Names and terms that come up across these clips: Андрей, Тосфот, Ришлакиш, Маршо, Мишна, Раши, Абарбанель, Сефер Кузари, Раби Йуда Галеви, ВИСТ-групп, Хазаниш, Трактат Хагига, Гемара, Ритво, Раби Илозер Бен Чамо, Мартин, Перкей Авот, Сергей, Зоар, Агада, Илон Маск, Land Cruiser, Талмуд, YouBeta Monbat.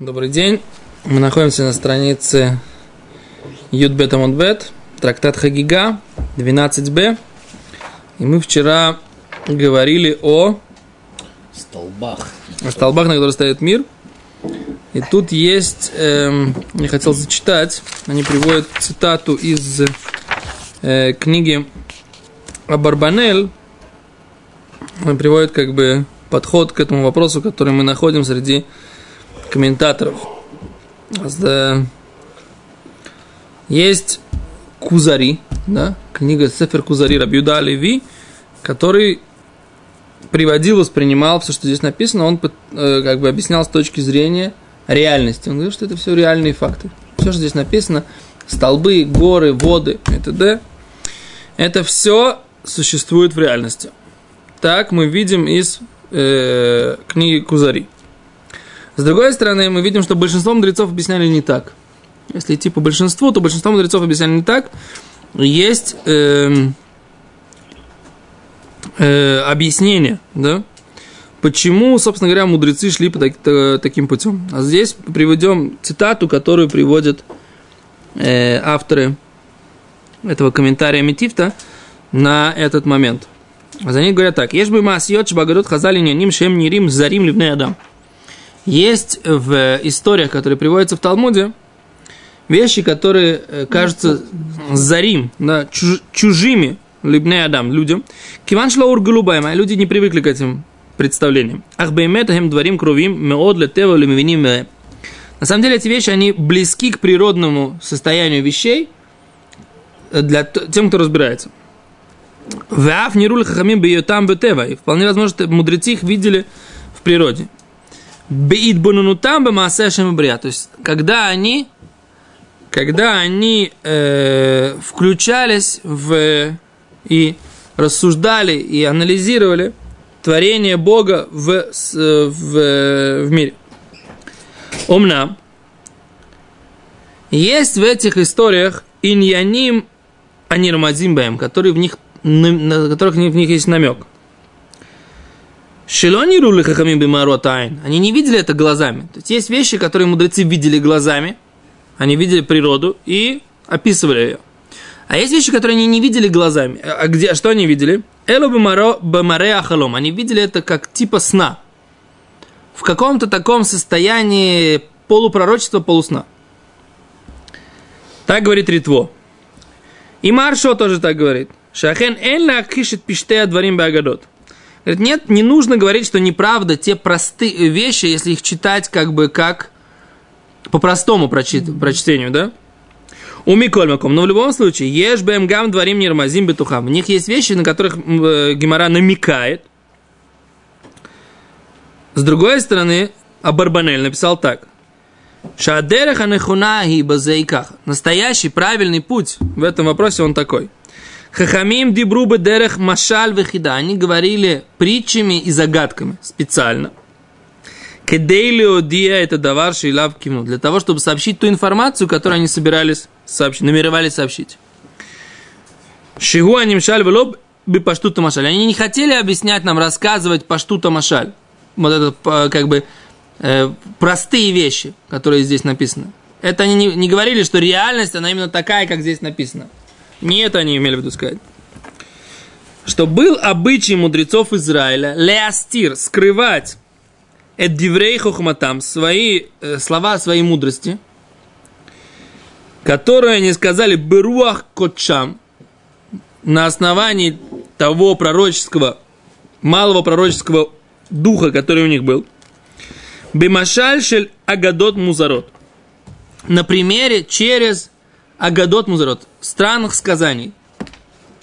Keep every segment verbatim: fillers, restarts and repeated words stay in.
Добрый день, мы находимся на странице YouBeta Monbat, Трактат Хагига, двенадцать бэ. И мы вчера говорили о столбах, о столбах, на которых стоит мир. И тут есть, эм, я хотел зачитать, они приводят цитату из э, книги Абарбанель. Она приводит как бы подход к этому вопросу, который мы находим среди комментаторов. Есть Кузари, да, книга Сефер Кузари, Раби Йуда Галеви, который приводил, воспринимал все, что здесь написано, он как бы объяснял с точки зрения реальности. Он говорил, что это все реальные факты. Все, что здесь написано, столбы, горы, воды и т.д., это все существует в реальности. Так мы видим из э, книги Кузари. С другой стороны, мы видим, что большинство мудрецов объясняли не так. Если идти по большинству, то большинство мудрецов объясняли не так. Есть э, э, объяснение, да? Почему, собственно говоря, мудрецы шли по так, та, таким путем. А здесь приведем цитату, которую приводят э, авторы этого комментария Метифта на этот момент. За них говорят так. «Еш бы маасьот шбагадот хазали няним шем нирим зарим ливней адам». Есть в историях, которые приводятся в Талмуде, вещи, которые кажутся зарим, да, чуж, чужими либней адам, людям. Киван шлаур голубаем, а люди не привыкли к этим представлениям. Ах беймет ахем дворим крувим меод летево лимвиним меэ. На самом деле эти вещи, они близки к природному состоянию вещей для тем, кто разбирается. Ваф нируль хахамим бейотам бетева. И вполне возможно, что мудрецы их видели в природе. То есть, когда они, когда они э, включались в, и рассуждали, и анализировали творение Бога в, в, в мире. Умна. Есть в этих историях иньяним анирмадзимбаем, которые в них, на которых в них есть намек. Они не видели это глазами. То есть, есть вещи, которые мудрецы видели глазами. Они видели природу и описывали ее. А есть вещи, которые они не видели глазами. А где, что они видели? Они видели это как типа сна. В каком-то таком состоянии полупророчества, полусна. Так говорит Ритво. И Маршо тоже так говорит. Шахен эльна кишет пиштея дворим беагадот. Говорит, нет, не нужно говорить, что неправда те простые вещи, если их читать как бы как по-простому прочит, прочтению, да? У Микольмаком. Но в любом случае, еш бэм гам дворим нирмазим бетухам. В них есть вещи, на которых э, Гемара намекает. С другой стороны, Абарбанель написал так. Шадереха нехунаги базейкаха. Настоящий, правильный путь в этом вопросе он такой. Хахамим дибрубы дерех машаль вехида. Они говорили притчами и загадками специально. Кедейлио дия это даварши и лав кивну. Для того, чтобы сообщить ту информацию, которую они собирались сообщить, намеревались сообщить. Шигу аним шаль велоб би паштута машаль. Они не хотели объяснять нам, рассказывать паштута машаль. Вот это как бы простые вещи, которые здесь написаны. Это они не, не говорили, что реальность, она именно такая, как здесь написано. Не это они имели в виду сказать. Что был обычай мудрецов Израиля леастир, скрывать эддиврей хохматам, свои э, слова своей мудрости, которые они сказали беруах кодшам, на основании того пророческого, малого пророческого духа, который у них был. Бимашаль шель агадот музарот. На примере через агадот музарот. Странных сказаний.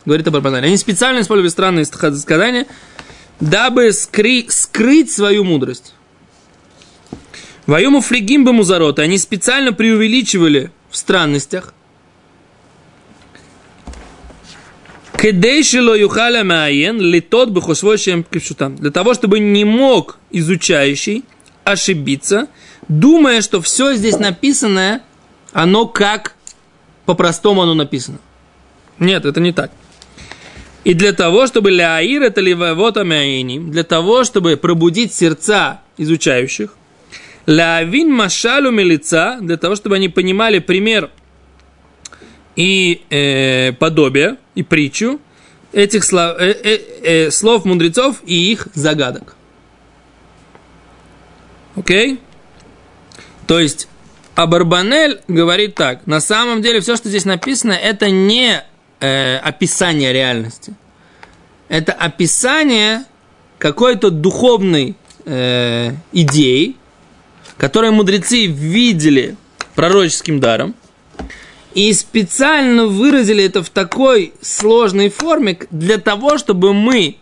Говорит Абарбанель. Они специально использовали странные сказания, дабы скри- скрыть свою мудрость. Ваюму флигимбы музароты. Они специально преувеличивали в странностях. Кедейшило юхаля маен литот бихошвошем кипшутам. Для того, чтобы не мог изучающий ошибиться, думая, что все здесь написанное, оно как по-простому оно написано. Нет, это не так. И для того, чтобы ляаир это ливавотамяиним, для того, чтобы пробудить сердца изучающих, Лавин машалу милица, для того, чтобы они понимали пример и э, подобие, и притчу этих слов, э, э, э, слов мудрецов и их загадок. Окей? Okay? То есть, Абарбанель говорит так. На самом деле, все, что здесь написано, это не э, описание реальности. Это описание какой-то духовной э, идеи, которую мудрецы видели пророческим даром, и специально выразили это в такой сложной форме для того, чтобы мы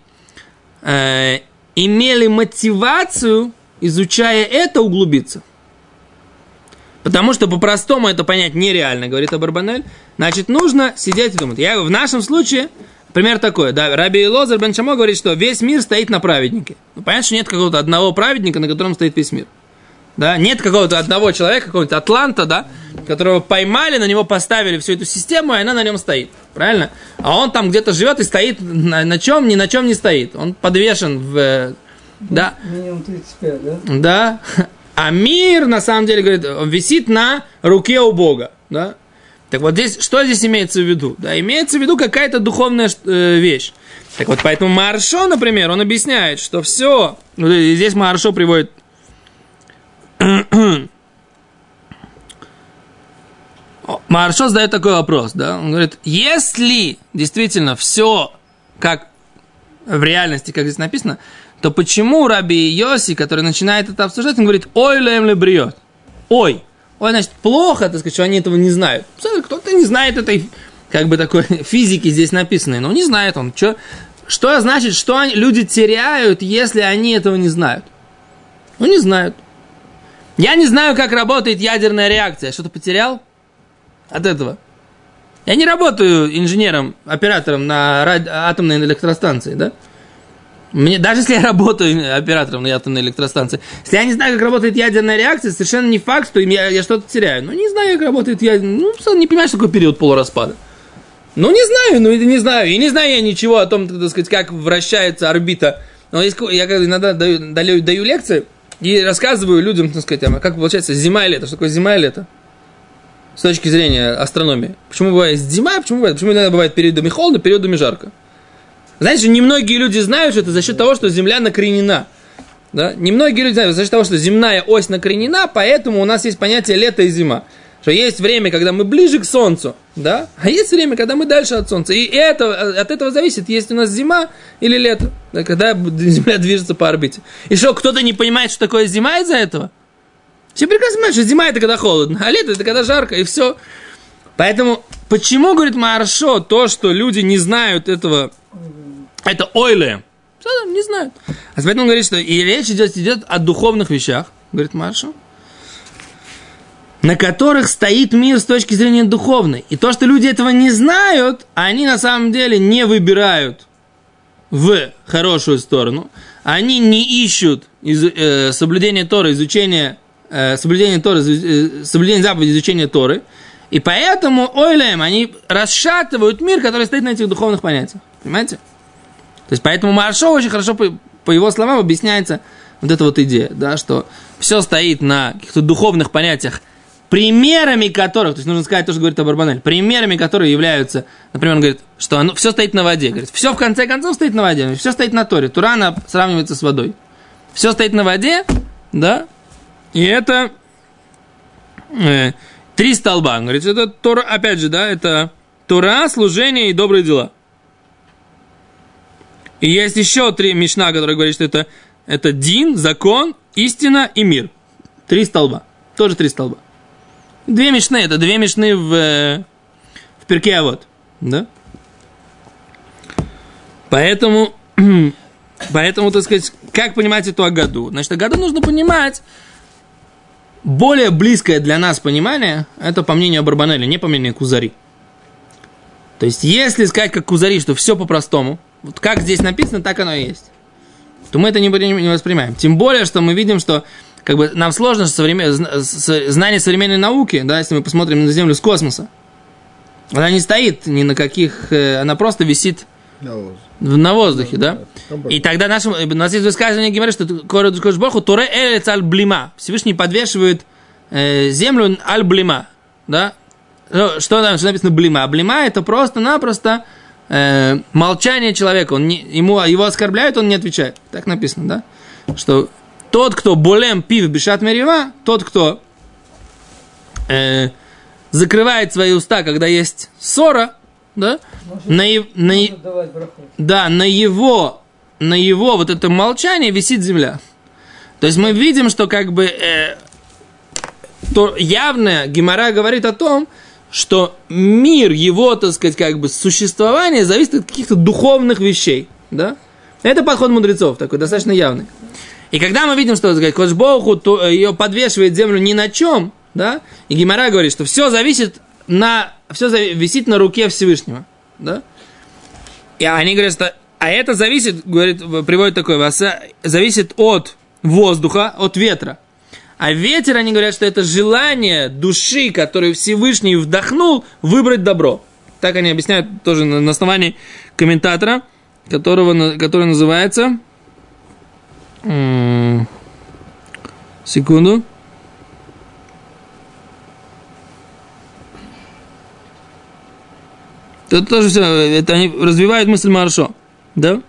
э, имели мотивацию, изучая это, углубиться. Потому что по-простому это понять нереально, говорит Абарбанель. Значит, нужно сидеть и думать. Я, в нашем случае, пример такой. Да, Раби Илозер Бен Чамо говорит, что весь мир стоит на праведнике. Ну, понятно, что нет какого-то одного праведника, на котором стоит весь мир. Да? Нет какого-то одного человека, какого-то атланта, да, которого поймали, на него поставили всю эту систему, и она на нем стоит. Правильно? А он там где-то живет и стоит на, на чем, ни на чем не стоит. Он подвешен в... Да. Минимум тридцать пять, да? Да. А мир, на самом деле, говорит, висит на руке у Бога. Да? Так вот, здесь, что здесь имеется в виду? Да, имеется в виду какая-то духовная вещь. Так вот, поэтому Маршо, например, он объясняет, что все... Здесь Маршо приводит... Маршо задает такой вопрос, да? Он говорит, если действительно все как в реальности, как здесь написано, то почему Раби Йоси, который начинает это обсуждать, он говорит, ой, лэм лэ бриот, ой, ой, значит, плохо, так сказать, что они этого не знают. Кто-то не знает этой, как бы, такой физики здесь написанной, но не знает он, что, что значит, что они, люди теряют, если они этого не знают. Ну, не знают. Я не знаю, как работает ядерная реакция. Что-то потерял от этого? Я не работаю инженером, оператором на ради... атомной электростанции, да? Мне... Даже если я работаю оператором на атомной электростанции, если я не знаю, как работает ядерная реакция, совершенно не факт, что я, я что-то теряю. Ну, не знаю, как работает ядерная... Ну, не понимаешь, такой период полураспада. Ну, не знаю, ну, не знаю. И не знаю я ничего о том, так сказать, как вращается орбита. Но я иногда даю, даю, даю лекции, и рассказываю людям, так сказать, как получается зима и лето. Что такое зима и лето? С точки зрения астрономии. Почему бывает зима, почему бывает? Почему иногда бывает периодами холодно, периодами жарко? Знаете, немногие люди знают, что это за счет того, что Земля накренена. Да? Немногие люди знают, что это за счет того, что земная ось накренена, поэтому у нас есть понятие лето и зима. Что есть время, когда мы ближе к Солнцу, да? А есть время, когда мы дальше от Солнца. И это, от этого зависит, есть у нас зима или лето, да, когда Земля движется по орбите. И что, кто-то не понимает, что такое зима из-за этого? Все прекрасно понимают, что зима – это когда холодно, а лето – это когда жарко, и все. Поэтому, почему, говорит Маршо, то, что люди не знают этого, это ойле? Все там не знают. А поэтому он говорит, что и речь идет, идет о духовных вещах, говорит Маршо, на которых стоит мир с точки зрения духовной. И то, что люди этого не знают, они на самом деле не выбирают в хорошую сторону. Они не ищут из, э, соблюдение Торы, изучение, э, соблюдение, Торы э, соблюдение заповедей, изучение Торы. И поэтому, ойлем, они расшатывают мир, который стоит на этих духовных понятиях. Понимаете? То есть, поэтому Маршо очень хорошо, по, по его словам, объясняется вот эта вот идея, да, что все стоит на каких-то духовных понятиях, примерами которых, то есть нужно сказать то, что говорит Абарбанель, примерами которых являются, например, он говорит, что оно, все стоит на воде, говорит, все в конце концов стоит на воде, все стоит на Торе, Тора, она сравнивается с водой, все стоит на воде, да, и это э, три столба, он говорит, это Тора, опять же, да, это Тора, служение и добрые дела. И есть еще три мишна, которые говорят, что это, это дин, закон, истина и мир. Три столба, тоже три столба. Две мишны, это две мишны в, в Перкей Авот, да? Поэтому, поэтому, так сказать, как понимать эту Агаду? Значит, Агаду нужно понимать, более близкое для нас понимание, это по мнению Абарбанеля, не по мнению Кузари. То есть, если сказать как Кузари, что все по-простому, вот как здесь написано, так оно и есть, то мы это не, не воспринимаем. Тем более, что мы видим, что как бы нам сложно современ... знание современной науки, да, если мы посмотрим на Землю с космоса. Она не стоит ни на каких... Она просто висит На воздухе. На воздухе, да? И тогда нашим, у нас есть высказывание, говорит, что Кодеш Барух Торе элец аль блима. Всевышний подвешивает э, землю аль блима, да? Что там, что написано блима? Блима – это просто-напросто э, молчание человека. Он не, ему, его оскорбляют, он не отвечает. Так написано, да? Что тот, кто болем пив бешат мерива, тот, кто э, закрывает свои уста, когда есть ссора, да? Может, на, е, на, е, да, на его, на его вот это молчание висит земля. То есть мы видим, что как бы э, то явно Гемара говорит о том, что мир его, так сказать, как бы существование зависит от каких-то духовных вещей, да? Это подход мудрецов такой, достаточно явный. И когда мы видим, что, так сказать, Кодеш Барух Ху ее подвешивает землю ни на чем, да? И Гемара говорит, что все зависит на, все висит на руке Всевышнего, да? И они говорят, что, а это зависит, говорит, приводит такое, зависит от воздуха, от ветра. А ветер, они говорят, что это желание души, которую Всевышний вдохнул, выбрать добро. Так они объясняют тоже на основании комментатора, которого, который называется... Секунду. Тут тоже все, это они развивают мысль Маршо, да?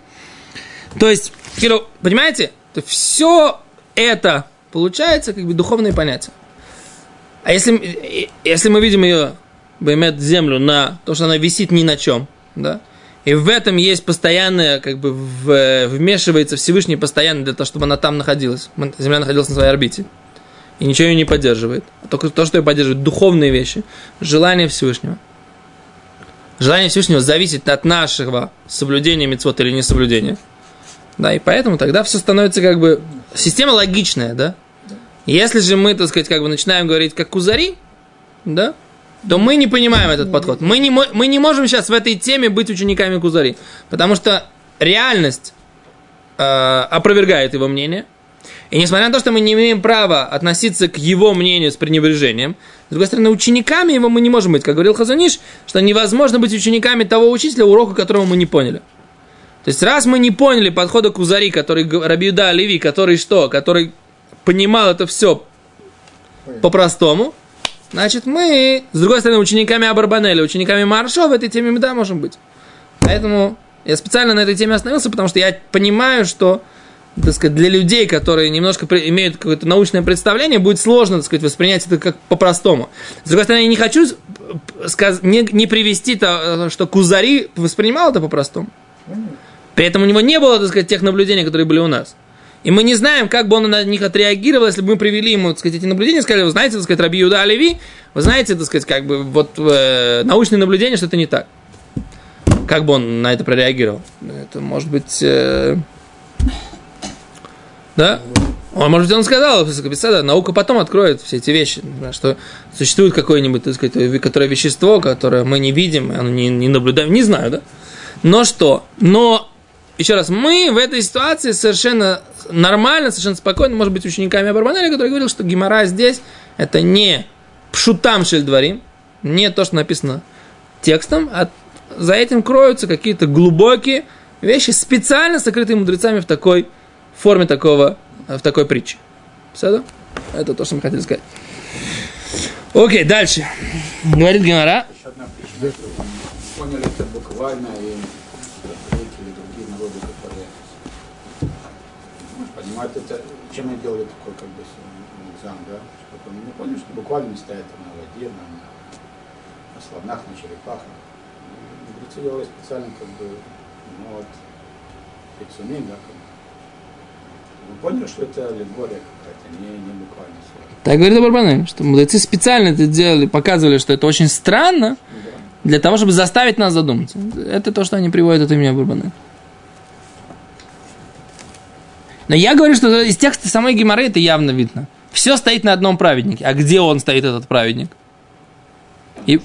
То есть, понимаете, все это... Получается, как бы, духовные понятия. А если, если мы видим ее, баймет, землю, на то, что она висит ни на чем, да, и в этом есть постоянное, как бы, в, вмешивается Всевышний постоянно для того, чтобы она там находилась. Земля находилась на своей орбите. И ничего ее не поддерживает. Только то, что ее поддерживает, духовные вещи, желание Всевышнего. Желание Всевышнего зависит от нашего соблюдения мицвот или несоблюдения. Да, и поэтому тогда все становится, как бы, система логичная, да? Да. Если же мы, так сказать, как бы начинаем говорить как Кузари, да, то мы не понимаем этот подход. Мы не, мы не можем сейчас в этой теме быть учениками Кузари, потому что реальность э, опровергает его мнение. И несмотря на то, что мы не имеем права относиться к его мнению с пренебрежением, с другой стороны, учениками его мы не можем быть. Как говорил Хазаниш, что невозможно быть учениками того учителя, урока которого мы не поняли. То есть, раз мы не поняли подхода Кузари, который Раби Йуда Галеви, который что? Который понимал это все по-простому, значит, мы, с другой стороны, учениками Абарбанеля, учениками Маршо в этой теме, да, можем быть. Поэтому я специально на этой теме остановился, потому что я понимаю, что, так сказать, для людей, которые немножко имеют какое-то научное представление, будет сложно, так сказать, воспринять это как по-простому. С другой стороны, я не хочу сказ- не, не привести то, что Кузари воспринимал это по-простому. При этом у него не было, так сказать, тех наблюдений, которые были у нас. И мы не знаем, как бы он на них отреагировал, если бы мы привели ему, так сказать, эти наблюдения, сказали, вы знаете, так сказать, Раби Йуда Галеви, вы знаете, так сказать, как бы, вот, э, научные наблюдения, что это не так. Как бы он на это прореагировал? Это, может быть, э, да? Он, может быть, он сказал, что наука потом откроет все эти вещи, что существует какое-нибудь, так сказать, которое вещество, которое мы не видим, оно не, не наблюдаем, не знаю, да? Но что? Но... Еще раз, мы в этой ситуации совершенно нормально, совершенно спокойно, может быть, учениками Абарбанеля, который говорил, что Гемара здесь это не пшутам шельдварим, не то, что написано текстом, а за этим кроются какие-то глубокие вещи, специально сокрытые мудрецами в такой форме, такого, в такой притче. Все, да? Это то, что мы хотели сказать. Окей, дальше. Говорит Гемара. Еще одна притча. Поняли это буквально и... Это, чем они делали такой, как бы, экзам, да? Чтобы они не поняли, что буквально стоят на воде, на, на слонах, на черепахах. Мудрецы делали специально, как бы, ну вот, пиццуми, да, как бы. Вы поняли, что это аллегория какая-то, не, не буквально слова. Так говорит Абарбанель, что мудрецы специально это делали, показывали, что это очень странно, да, для того, чтобы заставить нас задуматься. Это то, что они приводят от имени Абарбанеля. Но я говорю, что из текста самой Гемары это явно видно. Все стоит на одном праведнике. А где он стоит, этот праведник? И...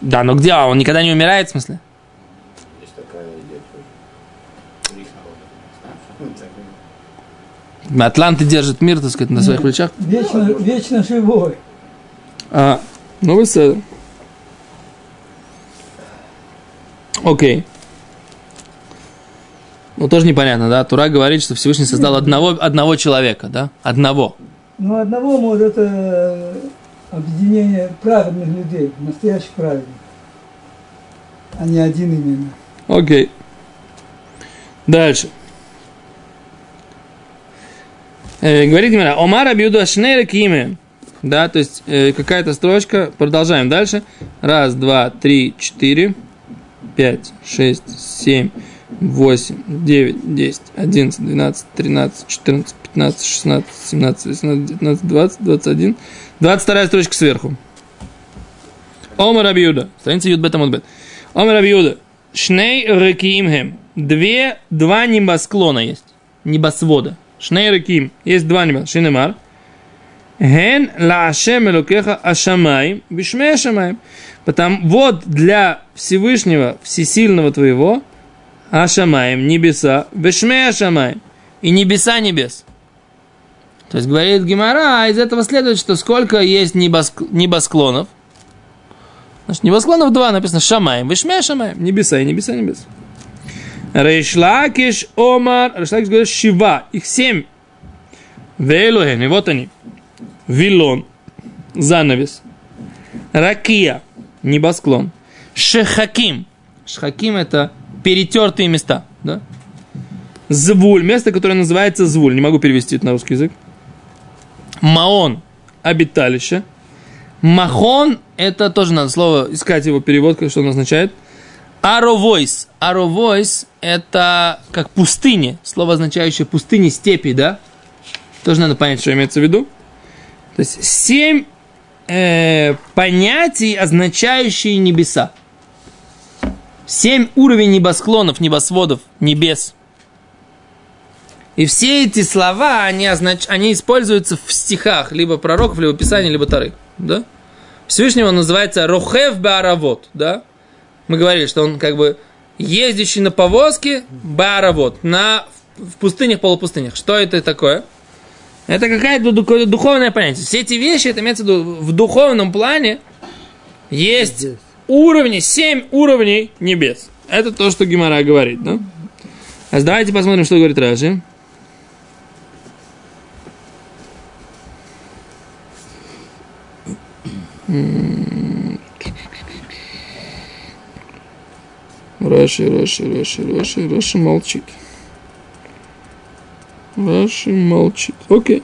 Да, но где? Он никогда не умирает, в смысле? Есть такая идея. Атланты держат мир, так сказать, на своих плечах. Вечно, вечно живой. А, ну вы с... Окей. Ну, тоже непонятно, да? Тура говорит, что Всевышний создал одного, одного человека, да? Одного. Ну, одного, может, это объединение праведных людей, настоящих праведных, а не один именно. Окей. Дальше. Э, говорит Гимара, Омар Рабьюда Шнейра Киме. Да, то есть э, какая-то строчка. Продолжаем дальше. Раз, два, три, четыре, пять, шесть, семь, восемь, девять, десять, одиннадцать, двенадцать, тринадцать, четырнадцать, пятнадцать, шестнадцать, семнадцать, восемнадцать, девятнадцать, двадцать, двадцать один. двадцать вторая строчка сверху. Омар Рабьюда. Страница YouBeta Monbat. Омар Рабьюда. Шней Рекиимхем. Две, два небосклона есть. Небосвода. Шней Реким. Есть два небосклона. Шинемар. Ген лашем элокеха ашамай бишме ашамай. Потому вот для Всевышнего, Всесильного твоего, ашамаем небеса, бишме ашамаем и небеса небес. То есть говорит Гемара, а из этого следует, что сколько есть небоск... небосклонов. Значит, небосклонов два, написано шамаем, бишме ашамаем, небеса и небеса небес. Ришлакиш омар, Ришлакиш говорит шива, их семь. Вейлуэм, и вот они. Вилон, занавес, ракия, небосклон, шехаким, шехаким это перетертые места, да? Звуль, место, которое называется звуль, не могу перевести это на русский язык, маон, обиталище, махон, это тоже надо слово, искать его перевод, что оно означает, аровойс, аровойс это как пустыня, слово означающее пустыни, степи, да? Тоже надо понять, что имеется в виду. То есть семь э, понятий, означающие небеса. Семь уровней небосклонов, небосводов, небес. И все эти слова, они, означ... они используются в стихах, либо пророков, либо писаний, либо Торы. Да? Всевышний он называется Рохев Бааравот. Да? Мы говорили, что он как бы ездящий на повозке Бааравот, на... в пустынях, полупустынях. Что это такое? Это какое-то духовное понятие. Все эти вещи, это имеется в виду, в духовном плане есть уровни, семь уровней небес. Это то, что Гемара говорит, да? А давайте посмотрим, что говорит Раши. Раши, Раши, Раши, Раши, Раши молчит. Раши молчит. Окей.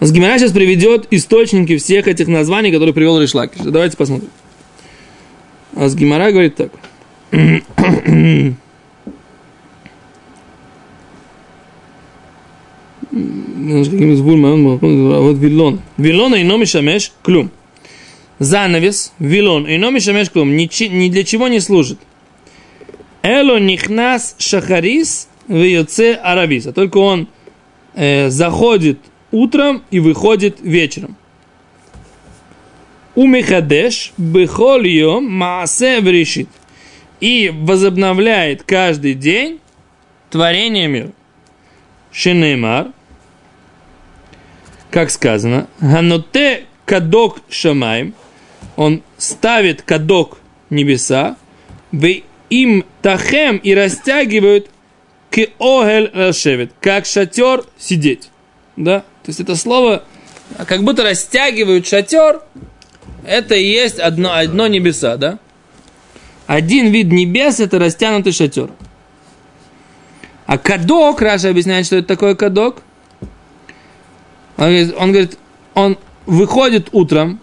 Нас Гемара сейчас приведет источники всех этих названий, которые привел Ришлакиш. Давайте посмотрим. Нас Гемара говорит так. Вот вилон. Вилон и номи шамеш клюм. Занавес. Вилон и номи шамеш клюм. Ни для чего не служит. Эло нихнас шахарис. В Йоце Арабиса. Только он э, заходит утром и выходит вечером. Умехадеш бехольо маасе врешит. И возобновляет каждый день творение мира. Шинеймар. Как сказано. Ганоте кадок шамаем. Он ставит кадок небеса. В им тахем и растягивают Кеогель расшевит, как шатер сидеть, да, то есть это слово, как будто растягивают шатер, это и есть одно, одно небеса, да, один вид небес это растянутый шатер, а кадок, Раша объясняет, что это такое кадок, он говорит, он, говорит, он выходит утром,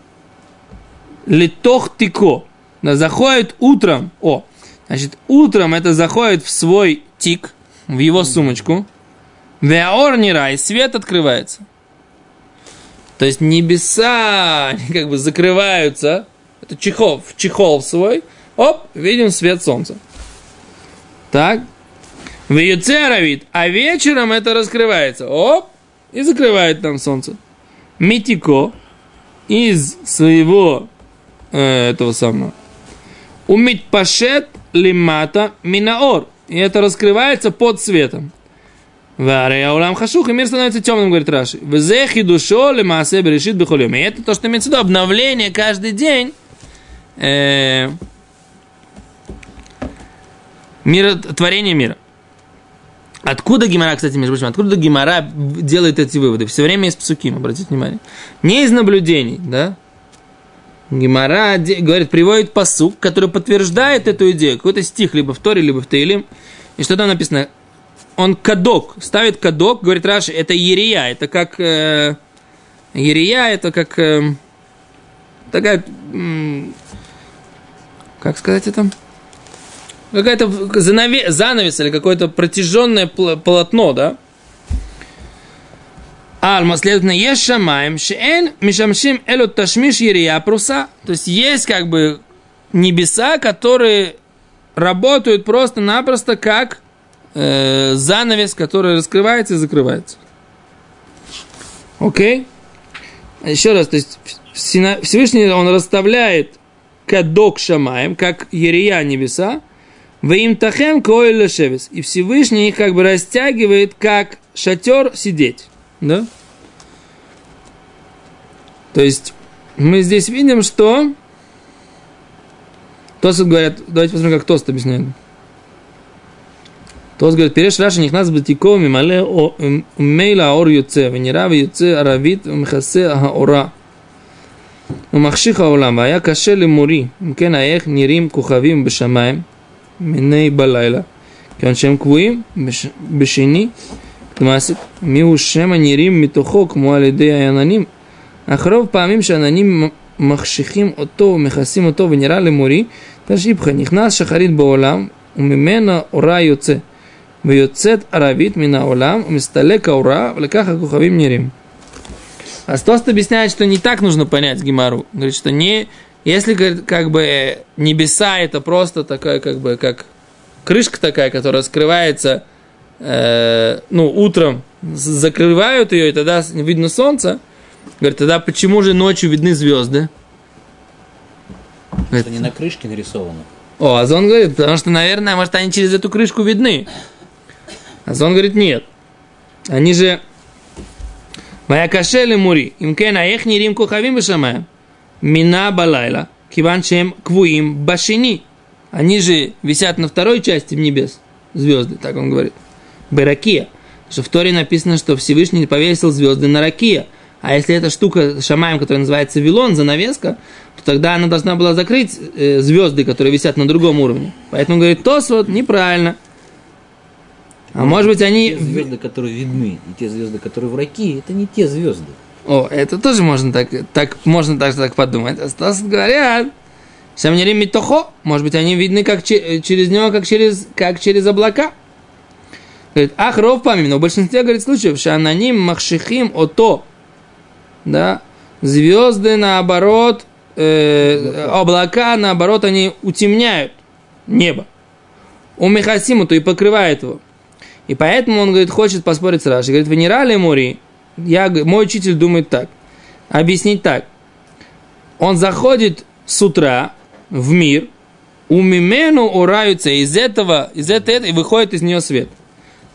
литох тико, да, заходит утром, о, значит, утром это заходит в свой тик, в его сумочку. Веаор не рай, свет открывается. То есть небеса, они как бы закрываются. Это чехол, чехол свой. Оп, видим свет солнца. Так. Веюцеравит, а вечером это раскрывается. Оп, и закрывает нам солнце. Митико из своего э, этого самого. Умить пашет лимата минаор. И это раскрывается под светом. Вареаулам хашух, и мир становится темным, говорит Раши. Везехи душо лемаасе берешит бехолем. И это то, что имеется в виду обновление каждый день э, миротворение мира. Откуда Гемара, кстати, между прочим, откуда Гемара делает эти выводы? Все время из псуким, обратите внимание. Не из наблюдений, да? Гемара, говорит, приводит пасук, который подтверждает эту идею. Какой-то стих, либо в Торе, либо в Таилим. И что там написано? Он кадок, ставит кадок, говорит Раши, это ерия, это как... Э, ерия, это как... Э, такая... Э, как сказать это? Какая-то занавес, занавес или какое-то протяженное полотно, да? Альма, следовательно, есть шамаем, шиэн, мишамшим, элот ташмиш, ерия, пруса. То есть, есть как бы небеса, которые работают просто-напросто как э, занавес, который раскрывается и закрывается. Окей? Еще раз, то есть, Всевышний, он расставляет кадок шамаем, как ерия небеса, ваимтахем коэль лешевис. И Всевышний их как бы растягивает, как шатер сидеть. Да? То есть, мы здесь видим, что... Тосфот говорят... Давайте посмотрим, как Тосфот объясняет. Тосфот говорит, переш Раши нихнас бетико мимале умейла аор юце, венерава юце аравит мхасе аора. Умахшиха улама, я каше лемури, мкен аех нирим кухавим бешамаем. Миней балайла, кеншем квуим, бешини, ктмасит, миушема нирим митухок муалидея янаним, ахров паамим шананим махшихим ото, мехасим ото, венера лемури, ташибха, нихнас шахарит баулам, умимена ура юце, вюцет аравит мина улам, умисталека ура, влекаха кухавим нирим. А Тосфот объясняет, что не так нужно понять Гемару, говорит, что не... Если, как бы, небеса это просто такая, как бы, как крышка такая, которая скрывается, э, ну, утром закрывают ее, и тогда видно солнце. Говорит, тогда почему же ночью видны звезды? Это не на крышке нарисовано. О, а Зон говорит, потому что, наверное, может, они через эту крышку видны. А Зон говорит, нет. Они же... Моя кашель и мури, имкен аех нирим кухавим бешамаем. Мина балайла, киванчем квуим башини. Они же висят на второй части небес, звезды, так он говорит. Беракия. Что в Торе написано, что Всевышний повесил звезды на ракия. А если эта штука шамаем, которая называется вилон, занавеска, то тогда она должна была закрыть звезды, которые висят на другом уровне. Поэтому, говорит, Тосфот неправильно. А но может быть они... Те звезды, которые видны, и те звезды, которые в ракии, это не те звезды. О, это тоже можно так, так можно также так подумать. Остас говорят, сомнерим митохо, может быть, они видны как че, через него, как через, как через облака. Говорит, ах, ров памим, но в большинстве, говорит, случаев, шананим махшихим ото, да, звезды, наоборот, э, облака, наоборот, они утемняют небо. У мехасимуту и покрывает его. И поэтому он, говорит, хочет поспорить с Рашей. Говорит, венерали мури. Я, мой учитель думает так, объяснить так. Он заходит с утра в мир, умимену ураются из этого, из этого, и выходит из нее свет.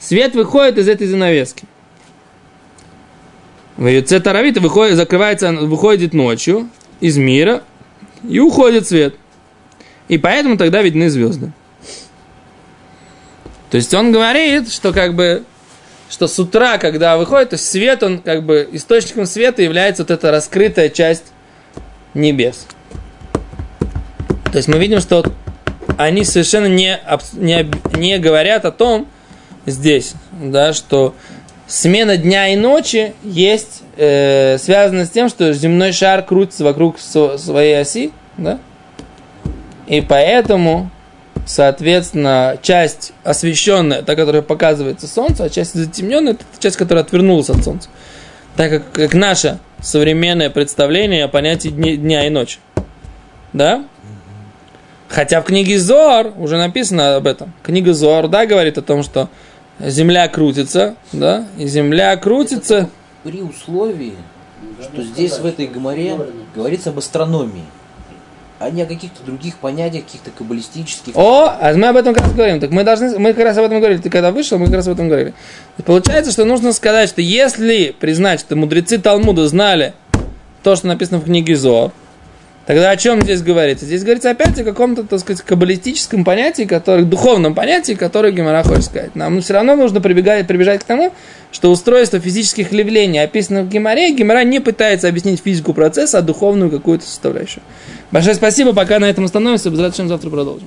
Свет выходит из этой занавески. Выйдет аравит, выходит, закрывается, выходит ночью из мира и уходит свет. И поэтому тогда видны звезды. То есть он говорит, что как бы что с утра, когда выходит, то свет, он как бы источником света является вот эта раскрытая часть небес. То есть мы видим, что они совершенно не, не, не говорят о том здесь, да, что смена дня и ночи есть э, связана с тем, что земной шар крутится вокруг со, своей оси, да, и поэтому... Соответственно, часть освещенная, та, которая показывается солнцу, а часть затемненная, это часть, которая отвернулась от солнца. Так как, как наше современное представление о понятии дни, дня и ночи. Да? Хотя в книге Зоар уже написано об этом. Книга Зоар, да, говорит о том, что земля крутится, да, и земля крутится... Это при условии, что здесь в этой гемаре говорится об астрономии. А не о каких-то других понятиях, каких-то каббалистических. О, а мы об этом как раз говорим. Так мы должны, мы как раз об этом говорили. Ты когда вышел, мы как раз об этом говорили. Получается, что нужно сказать, что если признать, что мудрецы Талмуда знали то, что написано в книге Зоар, Тогда о чем здесь говорится? Здесь говорится опять о каком-то, так сказать, каббалистическом понятии, который, духовном понятии, которое Гемара хочет сказать. Нам все равно нужно прибегать, прибежать к тому, что устройство физических явлений, описанное в Гемаре, Гемара не пытается объяснить физику процесса, а духовную какую-то составляющую. Большое спасибо, пока на этом остановимся, обязательно завтра продолжим.